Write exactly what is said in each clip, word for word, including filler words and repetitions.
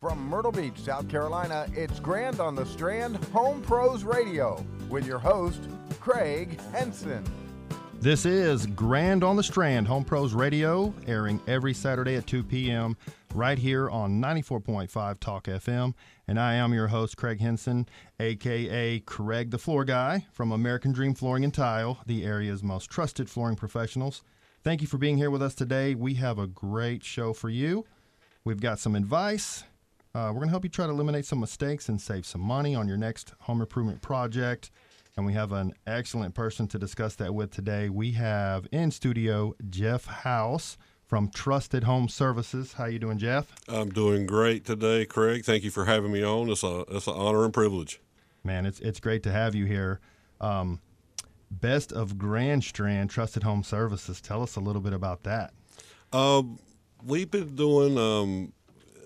From Myrtle Beach, South Carolina, it's Grand on the Strand Home Pros Radio with your host, Craig Henson. This is Grand on the Strand Home Pros Radio, airing every Saturday at two p m right here on ninety-four point five Talk F M. And I am your host, Craig Henson, a k a. Craig the Floor Guy from American Dream Flooring and Tile, the area's most trusted flooring professionals. Thank you for being here with us today. We have a great show for you. We've got some advice. Uh, we're going to help you try to eliminate some mistakes and save some money on your next home improvement project. And we have an excellent person to discuss that with today. We have in studio Jeff House from Trusted Home Services. How you doing, Jeff? I'm doing great today, Craig. Thank you for having me on. It's a it's an honor and privilege. Man, it's it's great to have you here. Um, best of Grand Strand Trusted Home Services. Tell us a little bit about that. Uh, we've been doing. Um,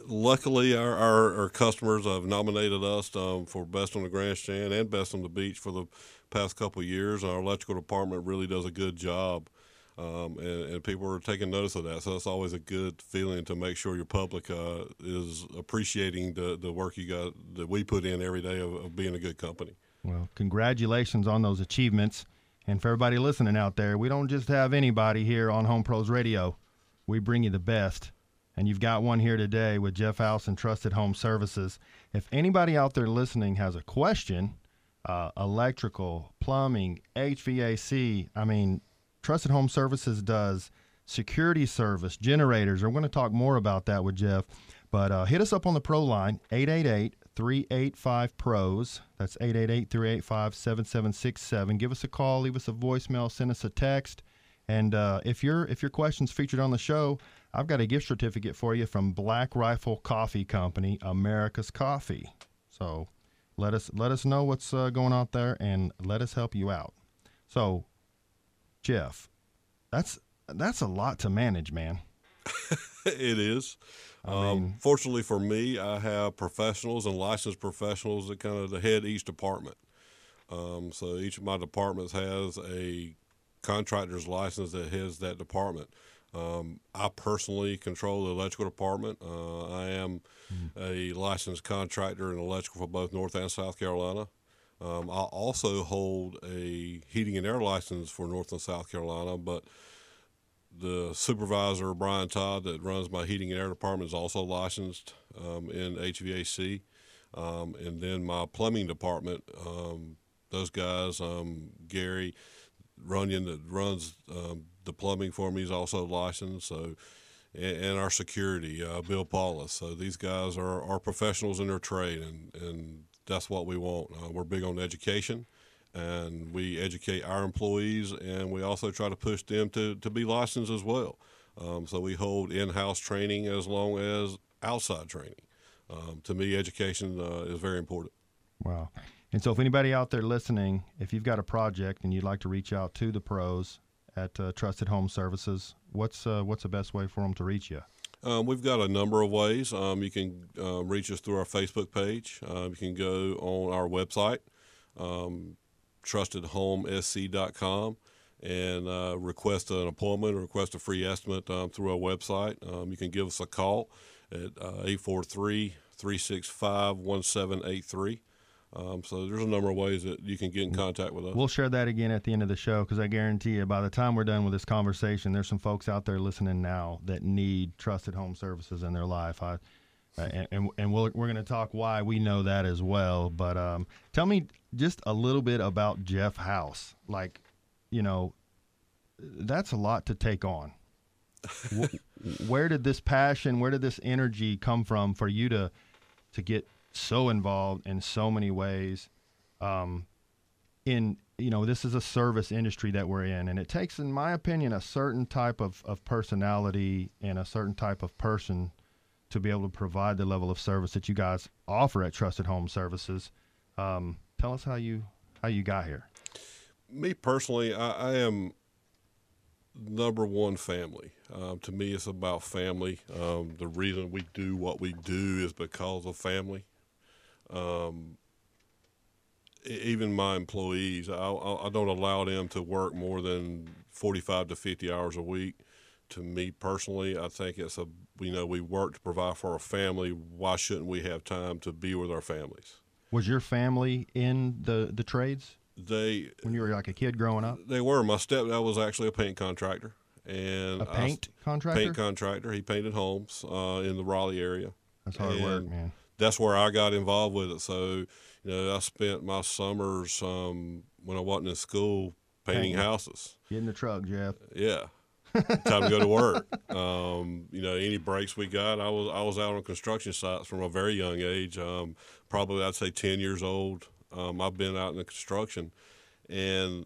Luckily, our, our, our customers have nominated us um, for Best on the Grand Strand and Best on the Beach for the past couple of years. Our electrical department really does a good job, um, and, and people are taking notice of that. So it's always a good feeling to make sure your public uh, is appreciating the, the work you got that we put in every day of, of being a good company. Well, congratulations on those achievements. And for everybody listening out there, we don't just have anybody here on Home Pros Radio. We bring you the best. And you've got one here today with Jeff House and Trusted Home Services. If anybody out there listening has a question, uh, electrical, plumbing, H V A C, I mean, Trusted Home Services does security service, generators. We're going to talk more about that with Jeff. But uh, hit us up on the pro line, eight eight eight, three eight five, P R O S. That's eight eight eight, three eight five, seven seven six seven. Give us a call, leave us a voicemail, send us a text. And uh, if, your, if your question's featured on the show, I've got a gift certificate for you from Black Rifle Coffee Company, America's Coffee. So let us let us know what's uh, going on there, and let us help you out. So, Jeff, that's that's a lot to manage, man. It is. I mean, um, fortunately for me, I have professionals and licensed professionals that kind of head each department. Um, so each of my departments has a contractor's license that heads that department. Um, I personally control the electrical department. Uh, I am a licensed contractor in electrical for both North and South Carolina. Um, I also hold a heating and air license for North and South Carolina, but the supervisor, Brian Todd, that runs my heating and air department is also licensed um, in H V A C. Um, and then my plumbing department, um, those guys, um, Gary Runyon that runs um, the plumbing for me is also licensed. So, and, and our security, uh, Bill Paulus. So these guys are, are professionals in their trade, and, and that's what we want. Uh, we're big on education, and we educate our employees, and we also try to push them to, to be licensed as well. Um, so we hold in-house training as long as outside training. Um, to me, education uh, is very important. Wow. And so if anybody out there listening, if you've got a project and you'd like to reach out to the pros at uh, Trusted Home Services, what's uh, what's the best way for them to reach you? Um, we've got a number of ways. Um, you can uh, reach us through our Facebook page. Uh, you can go on our website, um, trusted home s c dot com, and uh, request an appointment or request a free estimate um, through our website. Um, you can give us a call at uh, eight four three, three six five, one seven eight three. Um, so there's a number of ways that you can get in contact with us. We'll share that again at the end of the show, because I guarantee you by the time we're done with this conversation, there's some folks out there listening now that need Trusted Home Services in their life. I, uh, and, and, and we'll, we're going to talk why we know that as well. But um, tell me just a little bit about Jeff House. Like, you know, that's a lot to take on. Where did this passion, where did this energy come from for you to to get so involved in so many ways? Um, in, you know, this is a service industry that we're in, and it takes, in my opinion, a certain type of, of personality and a certain type of person to be able to provide the level of service that you guys offer at Trusted Home Services. Um, tell us how you, how you got here. Me personally, I, I am number one family. Um, to me, it's about family. Um, the reason we do what we do is because of family. Um, even my employees, I, I don't allow them to work more than forty-five to fifty hours a week to me personally, I think it's a, you know, we work to provide for our family. Why shouldn't we have time to be with our families? Was your family in the, the trades? They, when you were like a kid growing up? They were. My stepdad was actually a paint contractor. And a paint I, contractor? Paint contractor. He painted homes uh, in the Raleigh area. That's hard and work, man. That's where I got involved with it. So, you know, I spent my summers um, when I wasn't in school painting Dang. houses. Get in the truck, Jeff. Yeah. Time to go to work. Um, you know, any breaks we got, I was I was out on construction sites from a very young age. Um, probably I'd say ten years old. Um, I've been out in the construction, and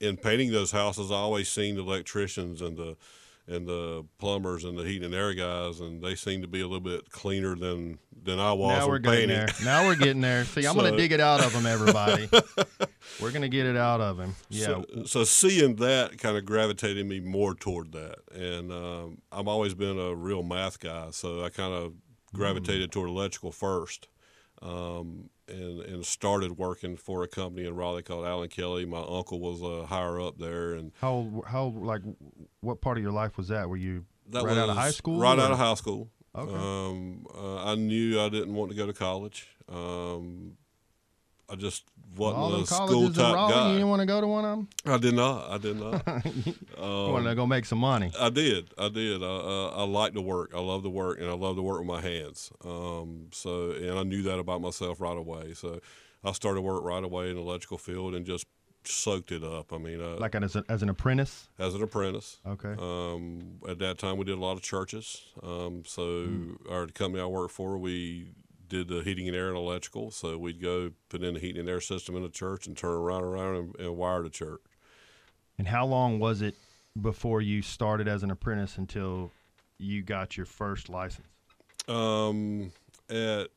in painting those houses, I always seen the electricians and the and the plumbers and the heating and air guys, and they seem to be a little bit cleaner than than I was. Now we're getting there. Now we're getting there. See, I'm so, gonna dig it out of them, everybody. We're gonna get it out of him. Yeah. So, so seeing that kind of gravitated me more toward that, and um, I've always been a real math guy, so I kind of gravitated mm. toward electrical first. Um, and, and started working for a company in Raleigh called Allen Kelly. My uncle was uh, higher up there. And how, how, like, what part of your life was that? Were you that right out of high school? Right or? out of high school. Okay. Um, uh, I knew I didn't want to go to college. Um, I just wasn't All a school type Raleigh, guy. You didn't want to go to one of them? I did not. I did not. You um, wanted to go make some money. I did. I did. I, uh, I like to work. I love to work, and I love to work with my hands. Um, so, and I knew that about myself right away. So I started work right away in the electrical field and just soaked it up. I mean, uh, like as, a, as an apprentice? As an apprentice. Okay. Um, at that time, we did a lot of churches. Um, so mm. our company I worked for, we did the heating and air and electrical. So we'd go put in the heating and air system in the church and turn around around and, and wire the church. And how long was it before you started as an apprentice until you got your first license? Um, at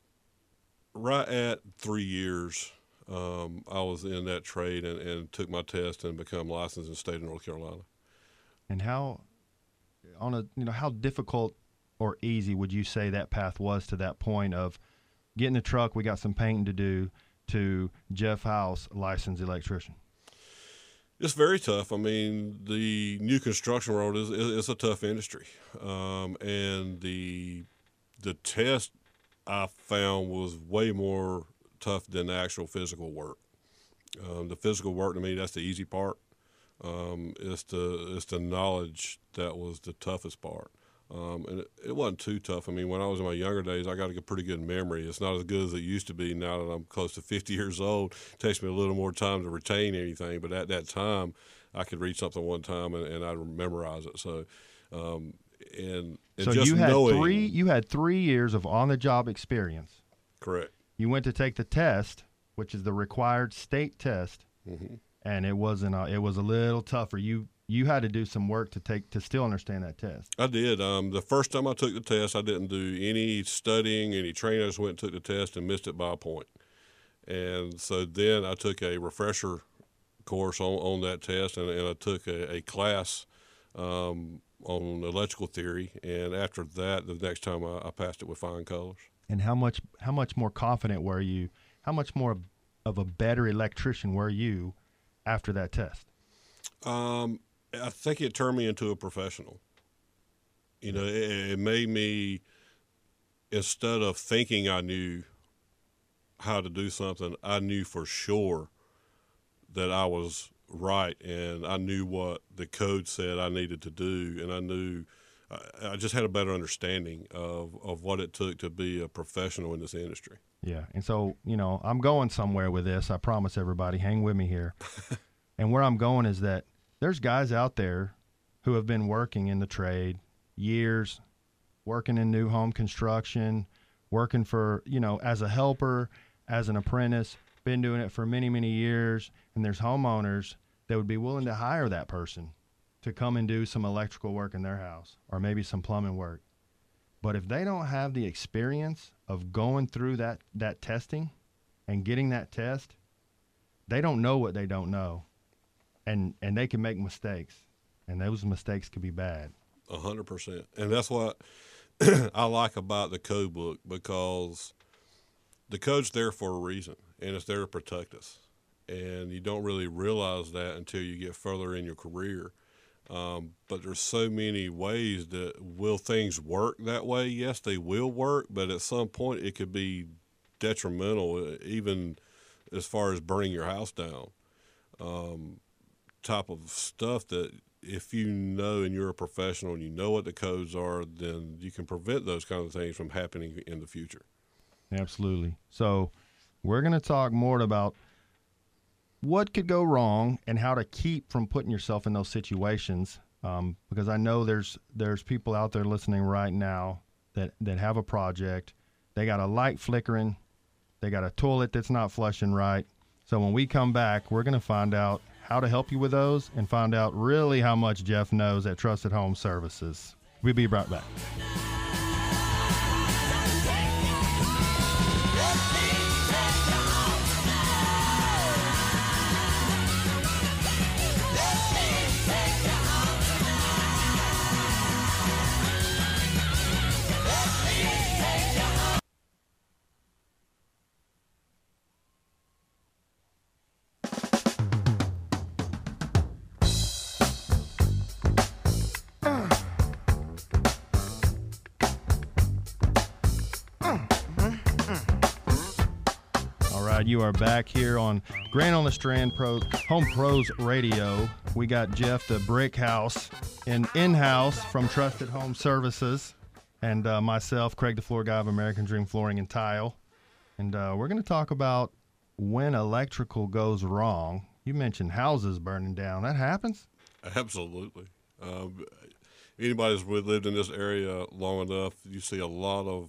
right at three years, um, I was in that trade and, and took my test and become licensed in the state of North Carolina. And how on a you know how difficult or easy would you say that path was to that point of get in the truck, we got some painting to do, to Jeff House, licensed electrician? It's very tough. I mean, the new construction world is it's a tough industry. Um, and the the test I found was way more tough than the actual physical work. Um, the physical work, to me, that's the easy part. Um, it's, the, it's the knowledge that was the toughest part. Um, and it, it wasn't too tough. I mean, when I was in my younger days, I got a pretty good memory. It's not as good as it used to be now that I'm close to fifty years old. It takes me a little more time to retain anything. But at that time, I could read something one time and, and I'd memorize it. So, um, and, and so just you had knowing, three. You had three years of on-the-job experience. Correct. You went to take the test, which is the required state test, mm-hmm. and it wasn't. A, it was a little tougher. You. You had to do some work to take to still understand that test. I did. Um, the first time I took the test, I didn't do any studying, any training. I just went and took the test and missed it by a point. And so then I took a refresher course on, on that test, and, and I took a, a class um, on electrical theory. And after that, the next time I, I passed it with flying colors. And how much how much more confident were you? How much more of a better electrician were you after that test? Um. I think it turned me into a professional. You know, it, it made me, instead of thinking I knew how to do something, I knew for sure that I was right, and I knew what the code said I needed to do, and I knew, I, I just had a better understanding of, of what it took to be a professional in this industry. Yeah, and so, you know, I'm going somewhere with this. I promise everybody, hang with me here. And where I'm going is that there's guys out there who have been working in the trade years, working in new home construction, working for, you know, as a helper, as an apprentice, been doing it for many, many years. And there's homeowners that would be willing to hire that person to come and do some electrical work in their house or maybe some plumbing work. But if they don't have the experience of going through that, that testing and getting that test, they don't know what they don't know. And and they can make mistakes, and those mistakes could be bad. A hundred percent, and that's what I like about the code book, because the code's there for a reason, and it's there to protect us. And you don't really realize that until you get further in your career. Um, but there's so many ways that will things work that way. Yes, they will work, but at some point it could be detrimental, even as far as burning your house down. Um, type of stuff that if you know and you're a professional and you know what the codes are, then you can prevent those kind of things from happening in the future. Absolutely. So we're going to talk more about what could go wrong and how to keep from putting yourself in those situations, um, because I know there's there's people out there listening right now that, that have a project. They got a light flickering. They got a toilet that's not flushing right. So when we come back, we're going to find out how to help you with those and find out really how much Jeff knows at Trusted Home Services. We'll be right back. You are back here on Grand on the Strand Pro Home Pros Radio. We got Jeff the Brick House in in-house from Trusted Home Services, and uh, myself, Craig the Floor Guy of American Dream Flooring and Tile. And uh, we're going to talk about when electrical goes wrong. You mentioned houses burning down. That happens? Absolutely. Um, anybody who's lived in this area long enough, you see a lot of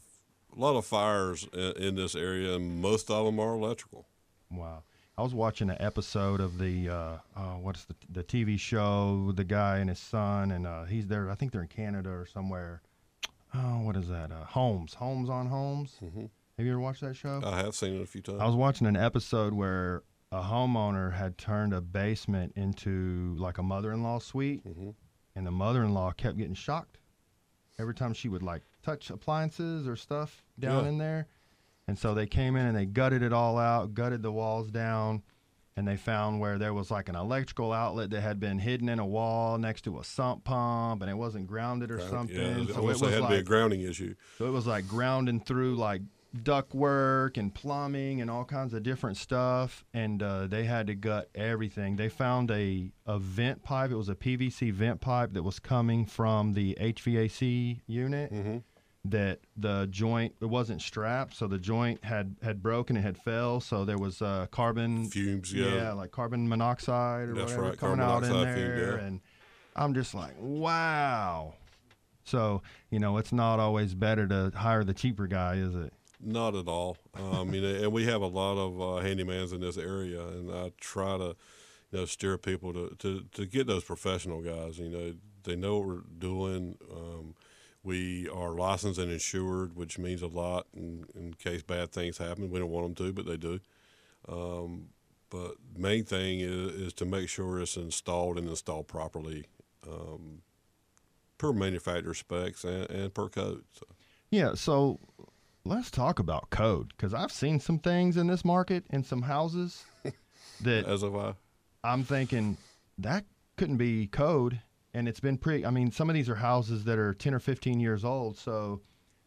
A lot of fires in this area, and most of them are electrical. Wow. I was watching an episode of the, uh, uh, what's the, the T V show, the guy and his son, and uh, he's there, I think they're in Canada or somewhere. Oh, what is that? Uh, Holmes, Holmes on Holmes. Mm-hmm. Have you ever watched that show? I have seen it a few times. I was watching an episode where a homeowner had turned a basement into like a mother-in-law suite, mm-hmm. and the mother-in-law kept getting shocked every time she would like touch appliances or stuff down yeah. in there. And so they came in and they gutted it all out, gutted the walls down, and they found where there was like an electrical outlet that had been hidden in a wall next to a sump pump, and it wasn't grounded or Ground, something. Yeah, so it was had like, to be a grounding issue. So it was like grounding through like ductwork and plumbing and all kinds of different stuff, and uh, they had to gut everything. They found a, a vent pipe. It was a P V C vent pipe that was coming from the H V A C unit. Mm-hmm. That the joint, it wasn't strapped, so the joint had had broken, it had fell, so there was uh, carbon fumes, yeah, yeah, like carbon monoxide or That's whatever right. coming carbon out in there, fume, yeah. and I'm just like, wow. So you know, it's not always better to hire the cheaper guy, is it? Not at all. Um, you know, and we have a lot of uh, handymans in this area, and I try to, you know, steer people to to to get those professional guys. You know, they know what we're doing. Um, We are licensed and insured, which means a lot in, in case bad things happen. We don't want them to, but they do. Um, but main thing is, is to make sure it's installed and installed properly um, per manufacturer specs and, and per code. So. Yeah, so let's talk about code, because I've seen some things in this market and some houses that As of I. I'm thinking that couldn't be code. And it's been pretty, I mean, some of these are houses that are ten or fifteen years old. So,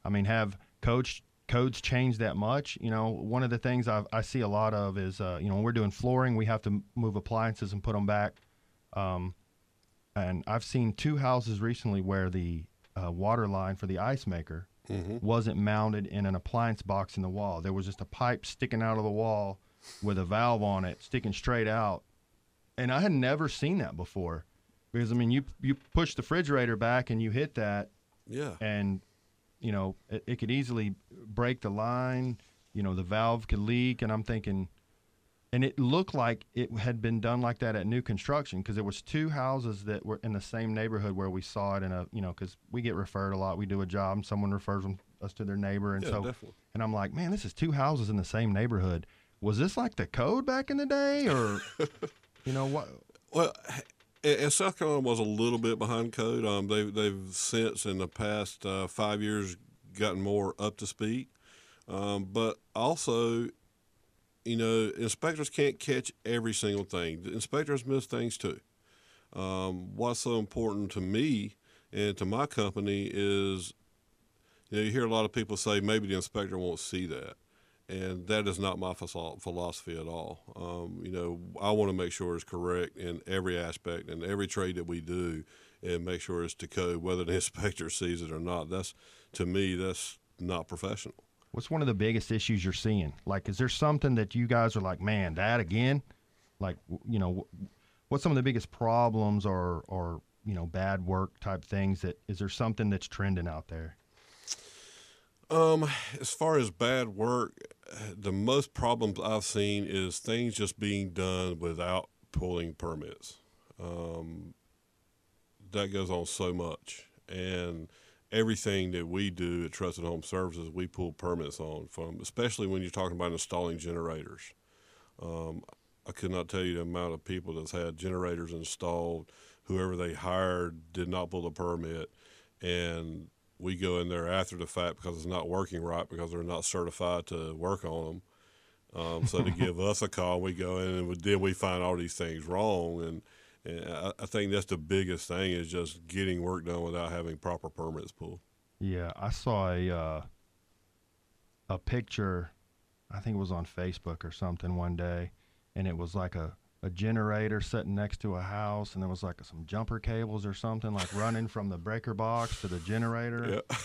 I mean, have codes, codes changed that much? You know, one of the things I've, I see a lot of is, uh, you know, when we're doing flooring, we have to move appliances and put them back. Um, and I've seen two houses recently where the uh, water line for the ice maker mm-hmm. wasn't mounted in an appliance box in the wall. There was just a pipe sticking out of the wall with a valve on it, sticking straight out. And I had never seen that before. Because, I mean, you you push the refrigerator back and you hit that. Yeah. And, you know, it, it could easily break the line. You know, the valve could leak. And I'm thinking, and it looked like it had been done like that at new construction, because there was two houses that were in the same neighborhood where we saw it in a, you know, because we get referred a lot. We do a job and someone refers them, us to their neighbor. And yeah, so, definitely. And I'm like, man, this is two houses in the same neighborhood. Was this like the code back in the day, or, you know, what? Well, and South Carolina was a little bit behind code. Um, they, they've since, in the past uh, five years, gotten more up to speed. Um, but also, you know, inspectors can't catch every single thing. The inspectors miss things, too. um, what's so important to me and to my company is, you know, you hear a lot of people say maybe the inspector won't see that, and that is not my philosophy at all. Um, you know, I want to make sure it's correct in every aspect and every trade that we do, and make sure it's to code, whether the inspector sees it or not. That's, to me, that's not professional. What's one of the biggest issues you're seeing? Like, is there something that you guys are like, man, that again? Like, you know, what's some of the biggest problems or, or you know, bad work type things? That is there something that's trending out there? Um, as far as bad work, the most problems I've seen is things just being done without pulling permits. Um, that goes on so much. And everything that we do at Trusted Home Services, we pull permits on from, especially when you're talking about installing generators. Um, I could not tell you the amount of people that's had generators installed, whoever they hired did not pull a permit, and we go in there after the fact because it's not working right because they're not certified to work on them. Um, so to give us a call, we go in and then we find all these things wrong. And, and I, I think that's the biggest thing is just getting work done without having proper permits pulled. Yeah, I saw a, uh, a picture, I think it was on Facebook or something one day, and it was like a, a generator sitting next to a house, and there was like some jumper cables or something like running from the breaker box to the generator. Yeah.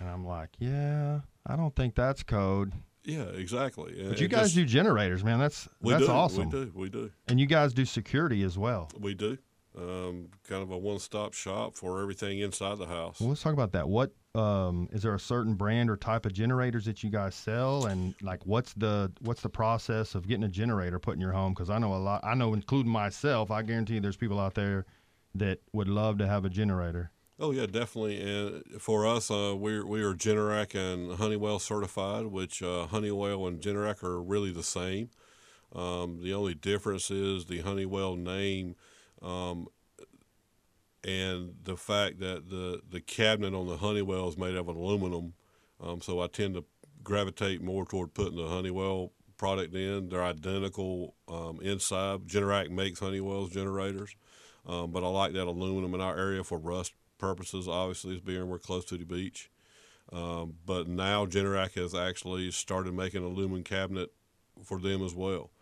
And I'm like, yeah, I don't think that's code. Yeah, exactly. And but you guys just, do generators, man. That's we that's do. awesome. We do, we do. And you guys do security as well. We do. Um, kind of a one-stop shop for everything inside the house. Well, let's talk about that. What um, is there a certain brand or type of generators that you guys sell, and like what's the what's the process of getting a generator put in your home? Because I know a lot. I know, including myself, I guarantee there's people out there that would love to have a generator. Oh yeah, definitely. And for us, uh, we we are Generac and Honeywell certified, which uh, Honeywell and Generac are really the same. Um, the only difference is the Honeywell name. Um, and the fact that the, the cabinet on the Honeywell is made of aluminum, um, so I tend to gravitate more toward putting the Honeywell product in. They're identical um, inside. Generac makes Honeywell's generators, um, but I like that aluminum in our area for rust purposes, obviously, being we're close to the beach. Um, but now Generac has actually started making an aluminum cabinet for them as well.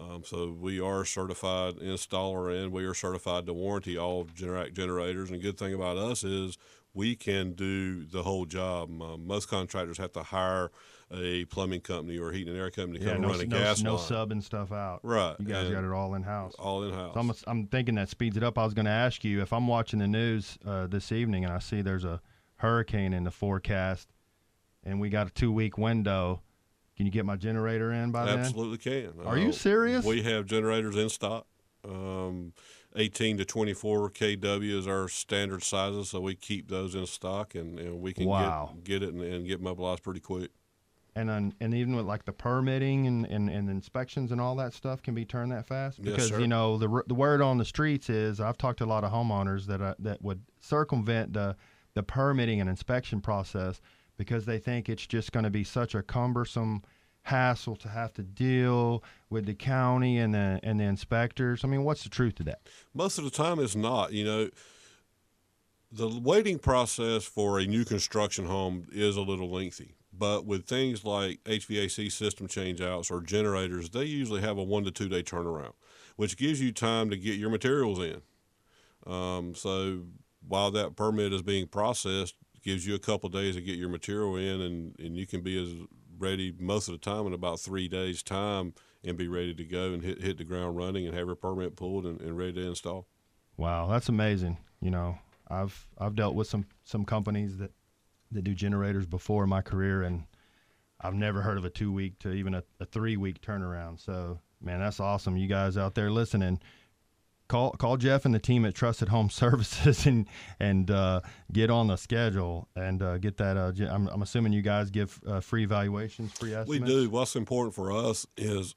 Um, so we are certified installer, and we are certified to warranty all Generac generators. And the good thing about us is we can do the whole job. Uh, most contractors have to hire a plumbing company or heating and air company to yeah, come no, run a no, gas no line. No sub and stuff out. Right. You guys and got it all in-house. All in-house. So I'm, I'm thinking that speeds it up. I was going to ask you, if I'm watching the news uh, this evening and I see there's a hurricane in the forecast and we got a two-week window, can you get my generator in by then? Absolutely can. Are uh, you serious? We have generators in stock. Um, eighteen to twenty-four K W is our standard sizes, so we keep those in stock, and, and we can wow. get, get it and, and get mobilized pretty quick. And on, and even with like the permitting and, and, and inspections and all that stuff can be turned that fast? Because, yes, sir. You know, the the word on the streets is I've talked to a lot of homeowners that uh, that would circumvent the the permitting and inspection process, because they think it's just going to be such a cumbersome hassle to have to deal with the county and the and the inspectors. I mean, what's the truth to that? Most of the time it's not. You know, the waiting process for a new construction home is a little lengthy, but with things like H V A C system changeouts or generators, they usually have a one to two day turnaround, which gives you time to get your materials in. Um, so while that permit is being processed, gives you a couple of days to get your material in, and, and you can be as ready most of the time in about three days' time and be ready to go and hit, hit the ground running and have your permit pulled and, and ready to install. Wow, that's amazing. You know, I've I've dealt with some, some companies that, that do generators before in my career, and I've never heard of a two-week to even a, a three-week turnaround. So, man, that's awesome. You guys out there listening, Call call Jeff and the team at Trusted Home Services and and uh, get on the schedule and uh, get that. Uh, I'm, I'm assuming you guys give uh, free evaluations, free estimates? We do. What's important for us is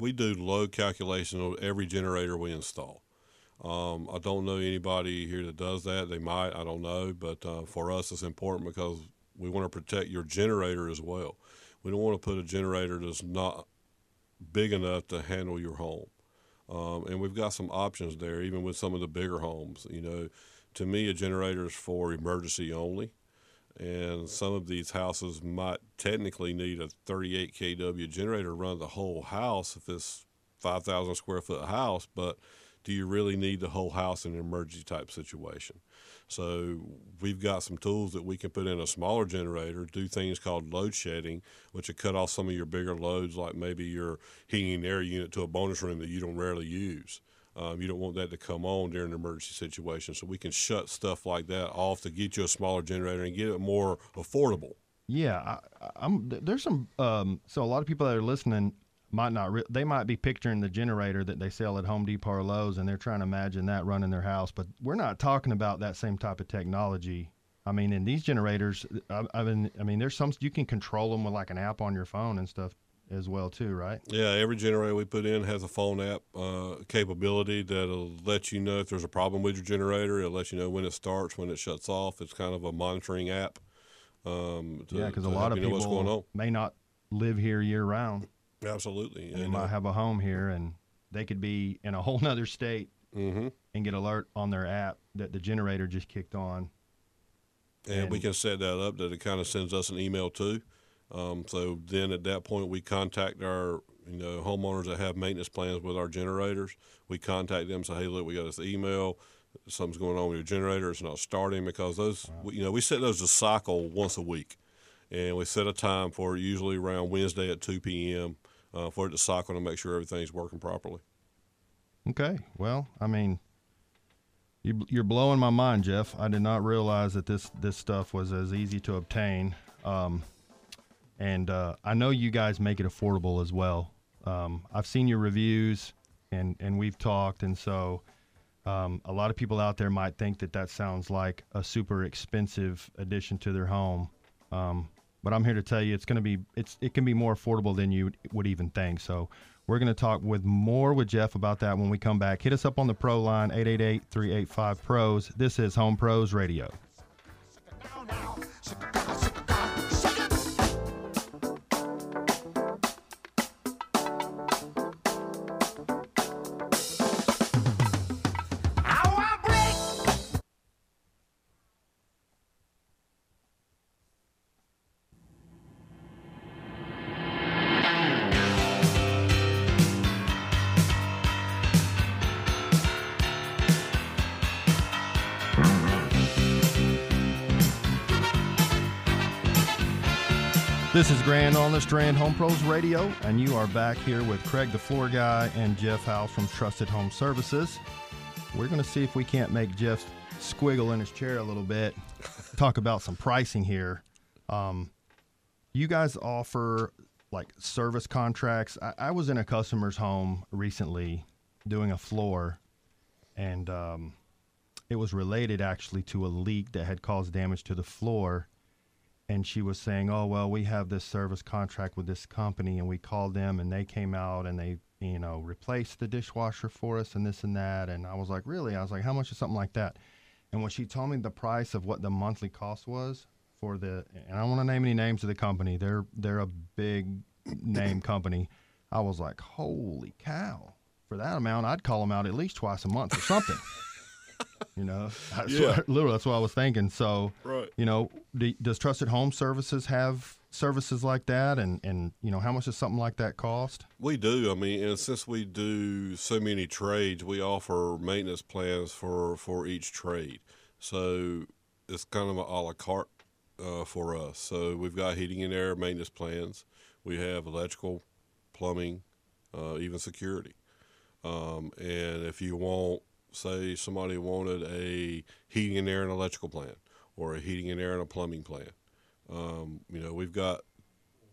we do load calculation on every generator we install. Um, I don't know anybody here that does that. They might. I don't know. But uh, for us, it's important because we want to protect your generator as well. We don't want to put a generator that's not big enough to handle your home. Um, and we've got some options there, even with some of the bigger homes. You know, to me, a generator is for emergency only. And some of these houses might technically need a thirty-eight kilowatt generator to run the whole house if it's five thousand square foot house, but do you really need the whole house in an emergency type situation? So we've got some tools that we can put in a smaller generator, do things called load shedding, which will cut off some of your bigger loads, like maybe your heating and air unit to a bonus room that you don't rarely use. Um, you don't want that to come on during an emergency situation. So we can shut stuff like that off to get you a smaller generator and get it more affordable. Yeah. I, I'm, there's some, um, so a lot of people that are listening might not, re- they might be picturing the generator that they sell at Home Depot or Lowe's, and they're trying to imagine that running their house, but we're not talking about that same type of technology. I mean, in these generators, I, I mean, I mean, there's some, you can control them with like an app on your phone and stuff as well too, right? Yeah, every generator we put in has a phone app uh, capability that'll let you know if there's a problem with your generator. It'll let you know when it starts, when it shuts off. It's kind of a monitoring app. Um, to, yeah, because a lot of people may not live here year round. Absolutely. And they might have a home here, and they could be in a whole nother state mm-hmm. and get alert on their app that the generator just kicked on. And, and we can set that up that it kind of sends us an email too. Um, so then at that point, we contact our, you know, homeowners that have maintenance plans with our generators. We contact them, say, hey, look, we got this email. Something's going on with your generator. It's not starting because those, wow. you know, we set those to cycle once a week. And we set a time for it, usually around Wednesday at two p.m. Uh, for it to cycle to make sure everything's working properly. Okay. Well, I mean, you, you're blowing my mind, Jeff. I did not realize that this, this stuff was as easy to obtain. Um, And uh, I know you guys make it affordable as well. Um, I've seen your reviews, and, and we've talked, and so um, a lot of people out there might think that that sounds like a super expensive addition to their home. Um, but I'm here to tell you it's going to be it's it can be more affordable than you would even think. So we're going to talk with more with Jeff about that when we come back. Hit us up on the Pro line, eight eight eight, three eight five, P R O S. This is Home Pros Radio. This is Grand on the Strand, Home Pros Radio, and you are back here with Craig the Floor Guy and Jeff House from Trusted Home Services. We're going to see if we can't make Jeff squiggle in his chair a little bit, talk about some pricing here. Um, you guys offer, like, service contracts. I, I was in a customer's home recently doing a floor, and um, it was related, actually, to a leak that had caused damage to the floor. And she was saying, oh, well, we have this service contract with this company, and we called them, and they came out, and they, you know, replaced the dishwasher for us and this and that. And I was like, really? I was like, how much is something like that? And when she told me the price of what the monthly cost was for the, and I don't want to name any names of the company. They're, they're a big name company. I was like, holy cow. For that amount, I'd call them out at least twice a month or something. You know, that's yeah. what, literally, that's what I was thinking. So, right. you know, do, does Trusted Home Services have services like that? And, and, you know, how much does something like that cost? We do. I mean, and since we do so many trades, we offer maintenance plans for, for each trade. So it's kind of an a la carte uh, for us. So we've got heating and air maintenance plans. We have electrical, plumbing, uh, even security. Um, and if you want, say somebody wanted a heating and air and electrical plan or a heating and air and a plumbing plan. Um, you know, we've got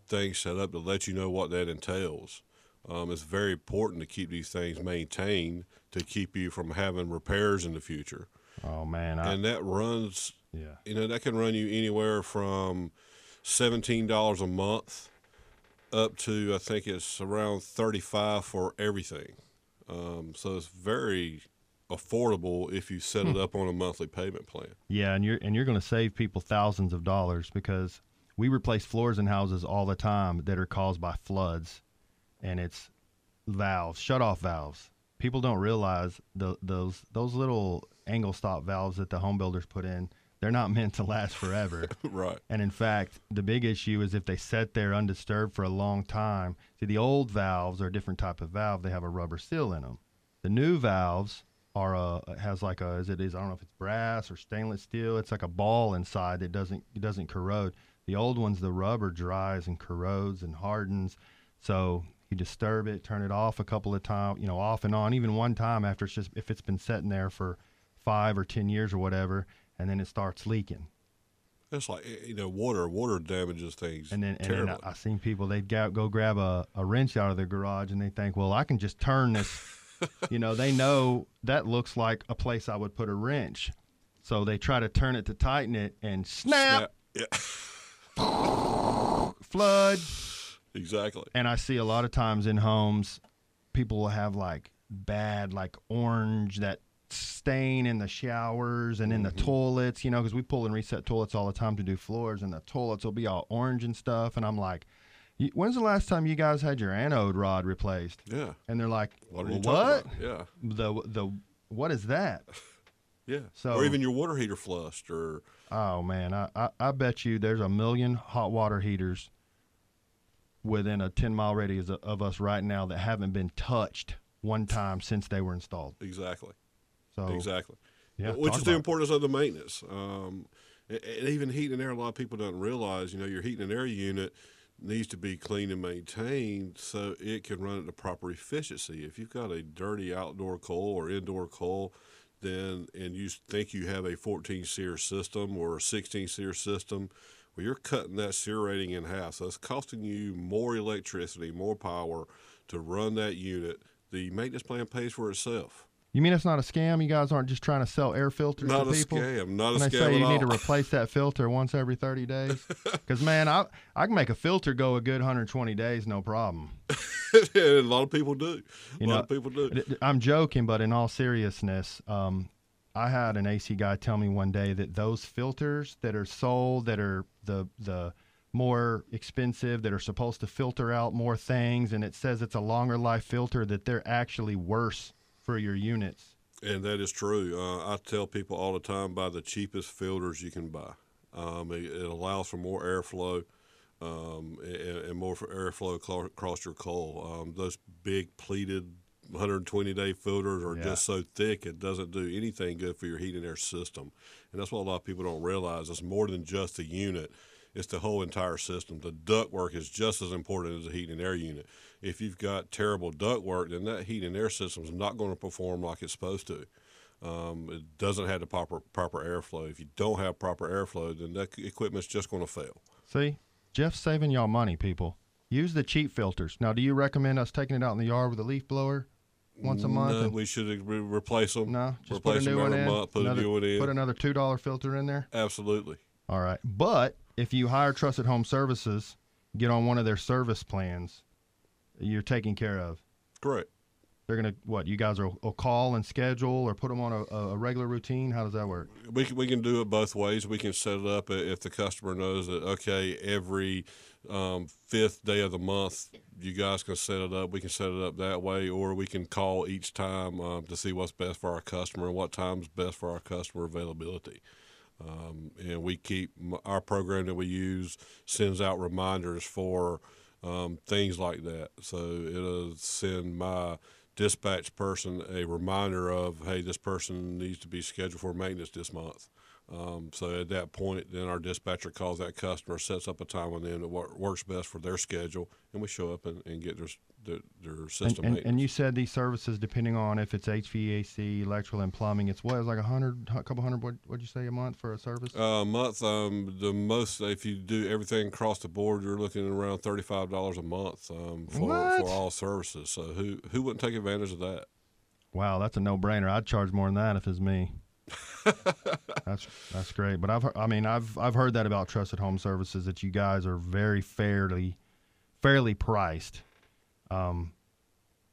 things set up to let you know what that entails. Um, it's very important to keep these things maintained to keep you from having repairs in the future. Oh, man. I, and that runs, yeah. you know, that can run you anywhere from seventeen dollars a month up to, I think it's around thirty-five dollars for everything. Um, so it's very affordable if you set it up on a monthly payment plan. Yeah, and you're and you're going to save people thousands of dollars because we replace floors in houses all the time that are caused by floods, and it's valves, shut-off valves, people don't realize the, those those little angle stop valves that the home builders put in, they're not meant to last forever. Right. And in fact, the big issue is if they sit there undisturbed for a long time. See, the old valves are a different type of valve. They have a rubber seal in them. The new valves are a, has like a, as it is, I don't know if it's brass or stainless steel. It's like a ball inside that doesn't, it doesn't corrode. The old ones, the rubber dries and corrodes and hardens. So you disturb it, turn it off a couple of times, you know, off and on, even one time after it's just, if it's been sitting there for five or ten years or whatever, and then it starts leaking. It's like, you know, water, water damages things. And then, and then I, I've seen people, they'd go, go grab a, a wrench out of their garage and they think, well, I can just turn this. You know, they know that looks like a place I would put a wrench. So they try to turn it to tighten it and snap. snap. Yeah. Flood. Exactly. And I see a lot of times in homes, people will have like bad, like orange, that stain in the showers and in mm-hmm. the toilets, you know, because we pull and reset toilets all the time to do floors, and the toilets will be all orange and stuff. And I'm like, when's the last time you guys had your anode rod replaced? Yeah. And they're like, what? Are you what? Yeah. The, the, what is that? Yeah. So, or even your water heater flushed or. Oh, man. I, I, I bet you there's a million hot water heaters within a ten mile radius of us right now that haven't been touched one time since they were installed. Exactly. So exactly. Yeah. Which is the importance of the maintenance. Um, and, and even heat and air, a lot of people don't realize, you know, your heat and air unit needs to be clean and maintained so it can run at the proper efficiency. If you've got a dirty outdoor coil or indoor coil, then and you think you have a fourteen seer system or a sixteen seer system, well, you're cutting that sear rating in half. So it's costing you more electricity, more power to run that unit. The maintenance plan pays for itself. You mean it's not a scam? You guys aren't just trying to sell air filters not to people? Not a scam. Not a scam at all. When they say you need to replace that filter once every thirty days. Because, man, I I can make a filter go a good one hundred twenty days, no problem. Yeah, a lot of people do. You a lot know, of people do. I'm joking, but in all seriousness, um, I had an A C guy tell me one day that those filters that are sold, that are the the more expensive, that are supposed to filter out more things, and it says it's a longer life filter, that they're actually worse for your units. And that is true. Uh, I tell people all the time, buy the cheapest filters you can buy. Um, it, it allows for more airflow um, and, and more for airflow across your coal. Um, those big pleated one hundred twenty day filters are yeah. just so thick it doesn't do anything good for your heat and air system. And that's what a lot of people don't realize. It's more than just the unit. It's the whole entire system. The ductwork is just as important as the heat and air unit. If you've got terrible ductwork, then that heat and air system is not going to perform like it's supposed to. Um, it doesn't have the proper proper airflow. If you don't have proper airflow, then that equipment's just going to fail. See, Jeff's saving y'all money, people. Use the cheap filters. Now, do you recommend us taking it out in the yard with a leaf blower once a month? No, and we should re- replace them. No, just replace put a new one in. Month, put another, a new one in. Put another two dollar filter in there? Absolutely. All right, but if you hire Trusted Home Services, get on one of their service plans, you're taken care of. Correct. They're going to, what, you guys will, will call and schedule or put them on a, a regular routine? How does that work? We can, we can do it both ways. We can set it up if the customer knows that, okay, every um, fifth day of the month, you guys can set it up. We can set it up that way, or we can call each time um, to see what's best for our customer and what time's best for our customer availability. Um, and we keep our program that we use sends out reminders for um, things like that. So it'll send my dispatch person a reminder of, hey, this person needs to be scheduled for maintenance this month. Um, so at that point, then our dispatcher calls that customer, sets up a time with them that works best for their schedule, and we show up and, and get their, their, their system and, and, and you said these services, depending on if it's H V A C, electrical, and plumbing, it's what, it's like a hundred, a couple hundred, what, what'd you say, a month for a service? A uh, month, um, the most, if you do everything across the board, you're looking at around thirty-five dollars a month um, for, for all services. So who, who wouldn't take advantage of that? Wow, that's a no-brainer. I'd charge more than that if it's me. that's that's great, but I've I mean I've I've heard that about Trusted Home Services, that you guys are very fairly fairly priced. Um,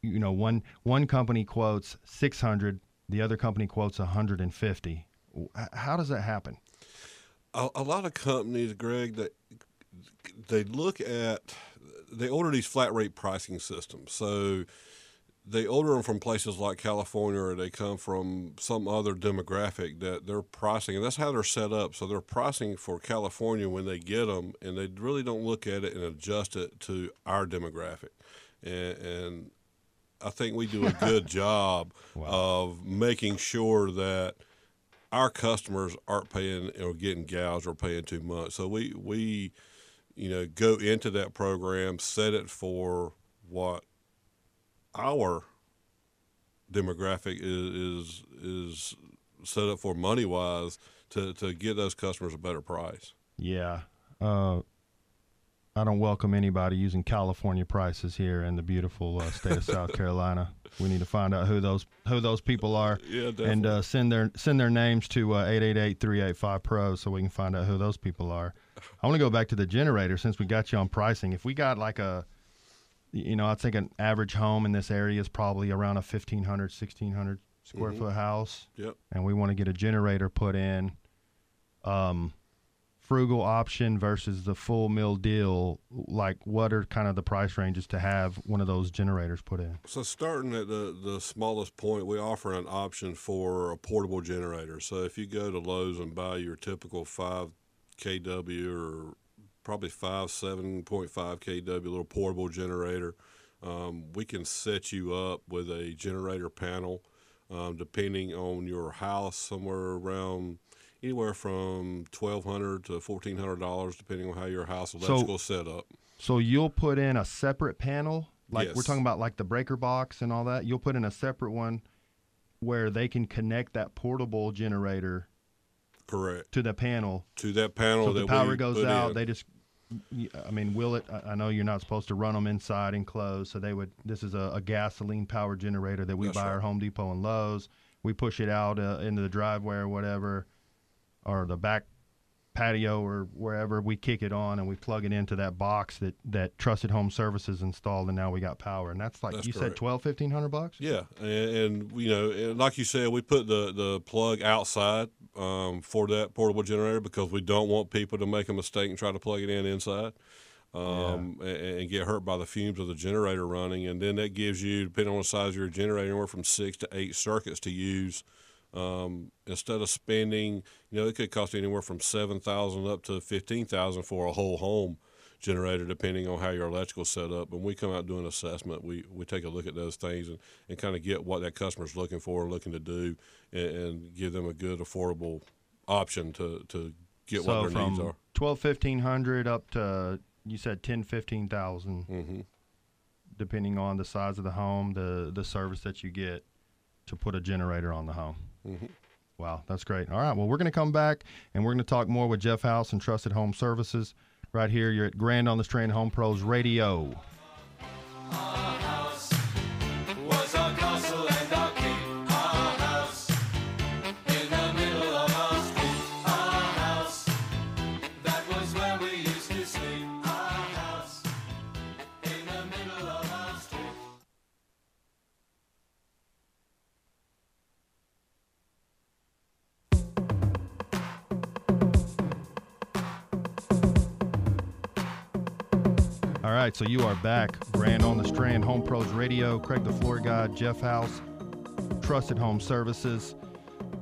you know, one one company quotes six hundred, the other company quotes one hundred fifty. How does that happen? A, a lot of companies, Greg, that they, they look at they order these flat rate pricing systems. So they order them from places like California, or they come from some other demographic that they're pricing, and that's how they're set up. So they're pricing for California when they get them, and they really don't look at it and adjust it to our demographic. And, and I think we do a good job wow. of making sure that our customers aren't paying or getting gouged or paying too much. So we, we, you know, go into that program, set it for what our demographic is is, is set up for money wise to, to get those customers a better price. Yeah. Uh, I don't welcome anybody using California prices here in the beautiful uh, state of South Carolina. We need to find out who those who those people are, yeah, and uh, send their send their names to uh, eight eight eight, three eight five, P R O so we can find out who those people are. I want to go back to the generator since we got you on pricing. If we got like a, you know, I think an average home in this area is probably around a fifteen hundred, sixteen hundred square mm-hmm. foot house. Yep. And we want to get a generator put in. Um, frugal option versus the full mill deal. Like, what are kind of the price ranges to have one of those generators put in? So starting at the, the smallest point, we offer an option for a portable generator. So if you go to Lowe's and buy your typical five K W or probably five, seven point five K W little portable generator. Um, we can set you up with a generator panel, um, depending on your house, somewhere around anywhere from twelve hundred dollars to fourteen hundred dollars, depending on how your house electrical so, set up. So you'll put in a separate panel? Like yes. We're talking about like the breaker box and all that. You'll put in a separate one where they can connect that portable generator Correct. to the panel. To that panel. So that the power we goes out. In. They just, I mean, will it, I know you're not supposed to run them inside and close. So they would, this is a, a gasoline power generator that we That's buy right. at Home Depot and Lowe's. We push it out uh, into the driveway or whatever, or the back patio or wherever. We kick it on and we plug it into that box that, that Trusted Home Services installed, and now we got power. And that's like, that's you correct. said twelve, fifteen hundred bucks? Yeah. And, and you know, and like you said, we put the, the plug outside um, for that portable generator because we don't want people to make a mistake and try to plug it in inside um, yeah. and, and get hurt by the fumes of the generator running. And then that gives you, depending on the size of your generator, anywhere from six to eight circuits to use. Um, instead of spending, you know, it could cost anywhere from seven thousand dollars up to fifteen thousand dollars for a whole home generator, depending on how your electrical set up. When we come out doing assessment, we, we take a look at those things and, and kind of get what that customer's looking for, looking to do, and, and give them a good, affordable option to, to get so what their needs are. twelve, fifteen hundred up to, you said ten, fifteen thousand, mm-hmm. depending on the size of the home, the, the service that you get to put a generator on the home. Mm-hmm. Wow, that's great. All right, well, we're going to come back, and we're going to talk more with Jeff House and Trusted Home Services. Right here, you're at Grand on the Strand Home Pros Radio. All right, so you are back. Grand on the Strand, Home Pros Radio. Craig the Floor Guy, Jeff House, Trusted Home Services.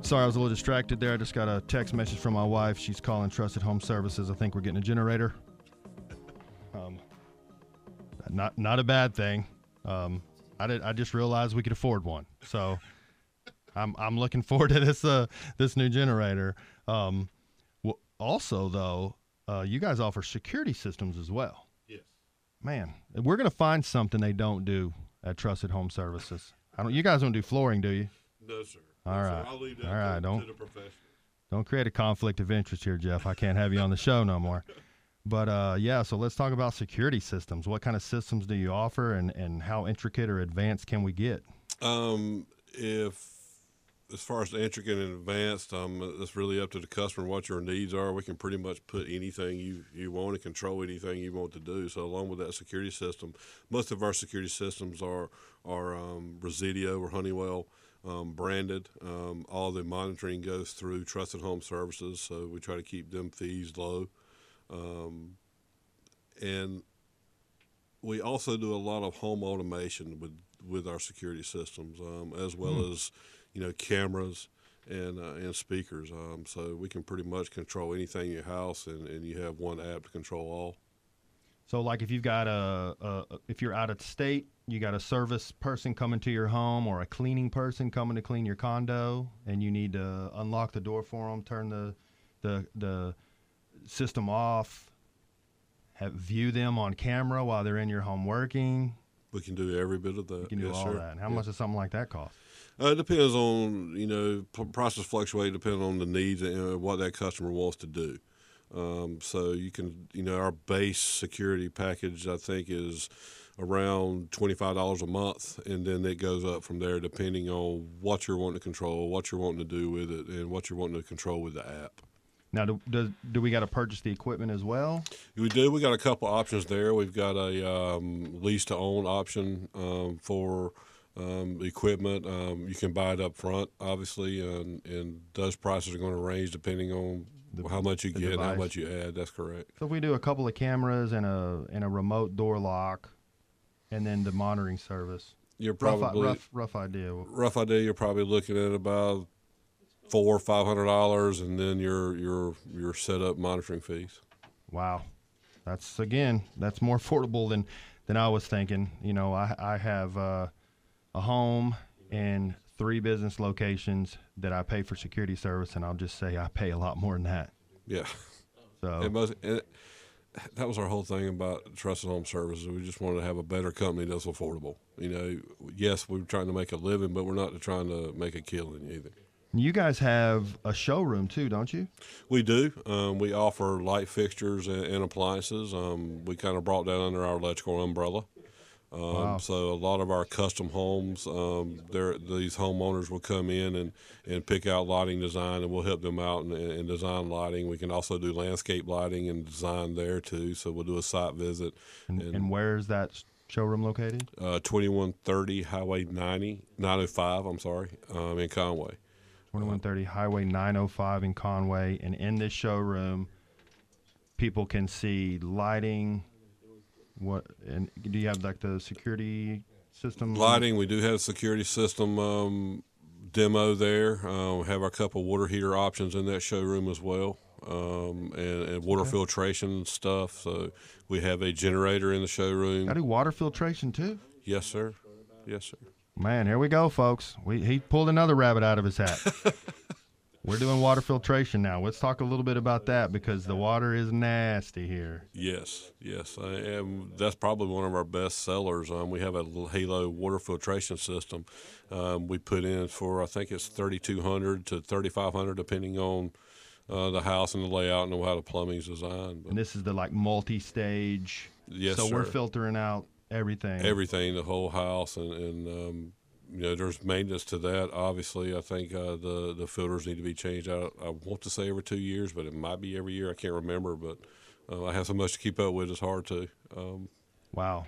Sorry, I was a little distracted there. I just got a text message from my wife. She's calling Trusted Home Services. I think we're getting a generator. Um, not not a bad thing. Um, I did. I just realized we could afford one, so I'm I'm looking forward to this uh this new generator. Um, well, also though, uh, you guys offer security systems as well. Man, we're going to find something they don't do at Trusted Home Services. I don't. You guys don't do flooring, do you? No, sir. All no, right. Sir. I'll leave that All right. To, don't, to the professionals. Don't create a conflict of interest here, Jeff. I can't have you on the show no more. But, uh, yeah, so let's talk about security systems. What kind of systems do you offer, and, and how intricate or advanced can we get? Um, if as far as intricate and advanced, um, it's really up to the customer what your needs are. We can pretty much put anything you, you want and control anything you want to do. So along with that security system, most of our security systems are, are um, Resideo or Honeywell um, branded. Um, all the monitoring goes through Trusted Home Services, so we try to keep them fees low. Um, and we also do a lot of home automation with, with our security systems, um, as well mm. as, you know, cameras and uh, and speakers. Um, so we can pretty much control anything in your house, and, and you have one app to control all. So, like, if you've got a, a if you're out of state, you got a service person coming to your home or a cleaning person coming to clean your condo, and you need to unlock the door for them, turn the the the system off, have, view them on camera while they're in your home working. We can do every bit of that. We can do yes, all sir. that. How yeah. much does something like that cost? Uh, it depends on, you know, prices fluctuate depending on the needs and uh, what that customer wants to do. Um, so you can, you know, our base security package, I think, is around twenty-five dollars a month, and then it goes up from there depending on what you're wanting to control, what you're wanting to do with it, and what you're wanting to control with the app. Now, do, do, do we got to purchase the equipment as well? We do. We got a couple options there. We've got a um, lease-to-own option um, for um, equipment. Um, you can buy it up front, obviously, and, and those prices are going to range depending on the, how much you get and how much you add. That's correct. So if we do a couple of cameras and a and a remote door lock, and then the monitoring service, you're probably rough rough, rough idea. Rough idea. You're probably looking at about four or five hundred dollars, and then your your your setup monitoring fees. Wow, that's again that's more affordable than than I was thinking. You know, I I have uh, a home and three business locations that I pay for security service, and I'll just say I pay a lot more than that. Yeah. So and most, and that was our whole thing about Trusted Home Services. We just wanted to have a better company that's affordable. You know, yes, we were trying to make a living, but we're not trying to make a killing either. You guys have a showroom too, don't you? We do. Um, we offer light fixtures and, and appliances. Um, we kind of brought that under our electrical umbrella. Um, wow. So a lot of our custom homes, um, these homeowners will come in and, and pick out lighting design, and we'll help them out and, and design lighting. We can also do landscape lighting and design there too. So we'll do a site visit. And, and, and where is that showroom located? Uh, twenty-one thirty Highway ninety, nine oh five, I'm sorry, um, in Conway. twenty-one thirty Highway nine oh five in Conway. And in this showroom, people can see lighting. What and do you have like the security system? Lighting, we do have a security system um, demo there. Uh, we have a couple water heater options in that showroom as well, um, and, and water okay. filtration stuff. So we have a generator in the showroom. I do water filtration too. Yes, sir. Yes, sir. Man, here we go, folks. We he pulled another rabbit out of his hat. We're doing water filtration now. Let's talk a little bit about that because the water is nasty here. Yes, yes. I am. That's probably one of our best sellers. Um, we have a little Halo water filtration system um, we put in for, I think it's thirty-two hundred dollars to thirty-five hundred dollars depending on uh, the house and the layout and how the plumbing's designed. But, and this is the like multi-stage. Yes, So sir. We're filtering out everything. Everything, the whole house and, and um you know, there's maintenance to that. Obviously, I think uh, the the filters need to be changed out. I want to say every two years, but it might be every year. I can't remember, but uh, I have so much to keep up with. It's hard to. Um, wow,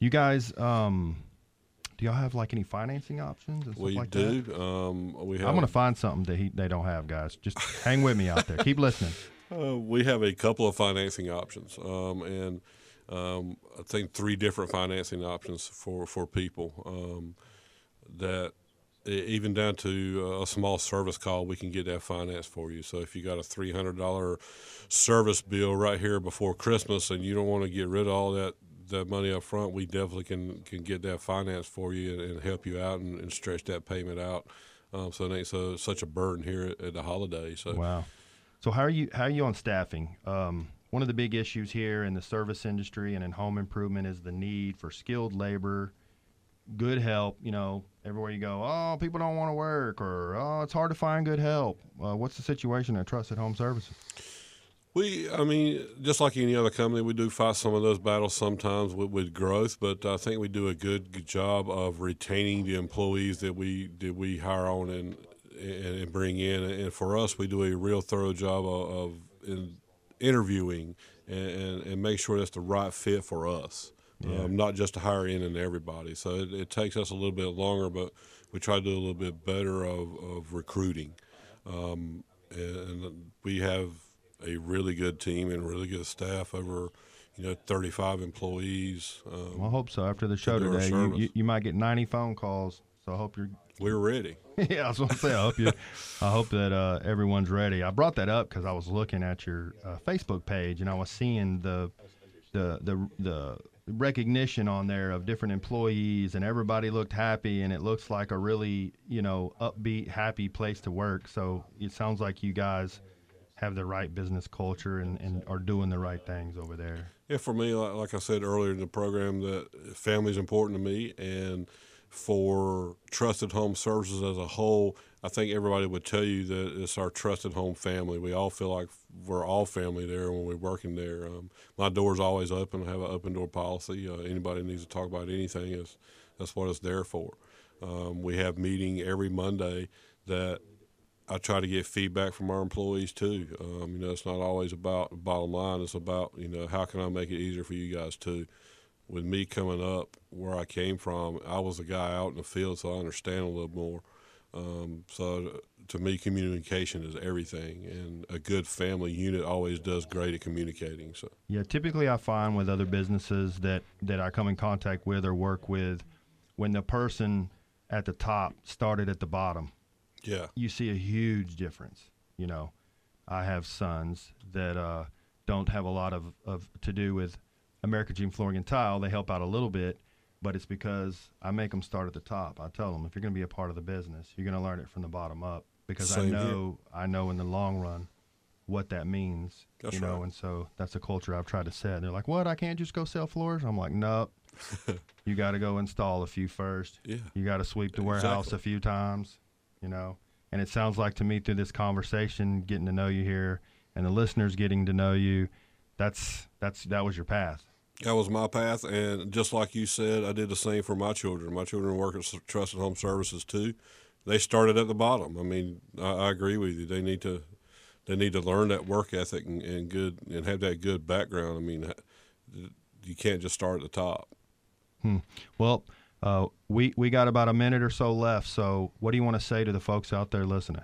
you guys, um, do y'all have like any financing options? And stuff we like do. That? Um, we have. I'm gonna find something that he, they don't have, guys. Just hang with me out there. Keep listening. Uh, we have a couple of financing options, um, and um, I think three different financing options for for people. Um, that even down to a small service call, we can get that financed for you. So if you got a three hundred dollars service bill right here before Christmas and you don't want to get rid of all that, that money up front, we definitely can, can get that financed for you and, and help you out and, and stretch that payment out. Um, so it ain't so, such a burden here at, at the holidays. So. Wow. So how are you, how are you on staffing? Um, one of the big issues here in the service industry and in home improvement is the need for skilled labor, good help. You know, everywhere you go, oh, people don't want to work, or oh, it's hard to find good help. Uh, what's the situation at Trusted Home Services? We, I mean, just like any other company, we do fight some of those battles sometimes with, with growth, but I think we do a good, good job of retaining the employees that we that we hire on and and bring in. And for us, we do a real thorough job of, of in interviewing and, and, and make sure that's the right fit for us. Yeah. Um, not just to hire in and everybody. So it, it takes us a little bit longer, but we try to do a little bit better of, of recruiting. Um, and, and we have a really good team and really good staff over, you know, thirty-five employees. Um, well, I hope so. After the show to today, you, you, you might get ninety phone calls. So I hope you're. We're ready. Yeah, I was going to say, I hope you. I hope that uh, everyone's ready. I brought that up because I was looking at your uh, Facebook page and I was seeing the, the the the recognition on there of different employees, and everybody looked happy, and it looks like a really, you know, upbeat, happy place to work. So it sounds like you guys have the right business culture and, and are doing the right things over there. Yeah, for me, like, like I said earlier in the program, that family is important to me, and for Trusted Home Services as a whole, I think everybody would tell you that it's our trusted home family. We all feel like we're all family there when we're working there. Um, my door's always open. I have an open door policy. Uh, anybody needs to talk about anything, it's, that's what it's there for. Um, we have meeting every Monday that I try to get feedback from our employees too. Um, you know, it's not always about bottom line. It's about, you know, how can I make it easier for you guys too? With me coming up where I came from, I was a guy out in the field, so I understand a little more. Um, so to me, communication is everything, and a good family unit always does great at communicating. So yeah, typically I find with other businesses that, that I come in contact with or work with, when the person at the top started at the bottom, yeah, you see a huge difference. You know, I have sons that uh, don't have a lot of, of to do with American Dream Flooring and Tile. They help out a little bit, but it's because I make them start at the top. I tell them, if you're going to be a part of the business, you're going to learn it from the bottom up, because Same I know here. I know in the long run what that means. That's you know, right. And so that's a culture I've tried to set. And they're like, what, I can't just go sell floors? I'm like, no, nope. You got to go install a few first. Yeah. You got to sweep the warehouse exactly. a few times, you know. And it sounds like to me through this conversation, getting to know you here and the listeners getting to know you, that's that's that was your path. That was my path, and just like you said, I did the same for my children. My children work at Trusted Home Services too. They started at the bottom. I mean, I, I agree with you. They need to, they need to learn that work ethic and, and good, and have that good background. I mean, you can't just start at the top. Hmm. Well, uh, we we got about a minute or so left. So, what do you want to say to the folks out there listening?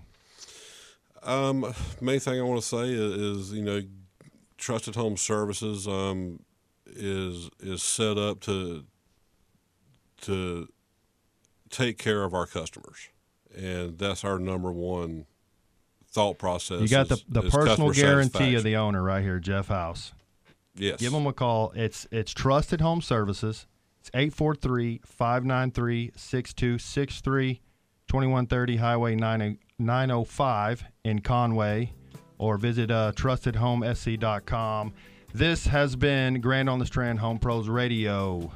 Um, main thing I want to say is, is you know, Trusted Home Services. Um, is is set up to to take care of our customers, and that's our number one thought process. You got the, the personal guarantee of the owner right here, Jeff House. Yes. Give them a call. It's it's Trusted Home Services. It's eight four three, five nine three, six two six three, twenty-one thirty Highway nine oh five in Conway, or visit uh, trusted home s c dot com. This has been Grand on the Strand Home Pros Radio.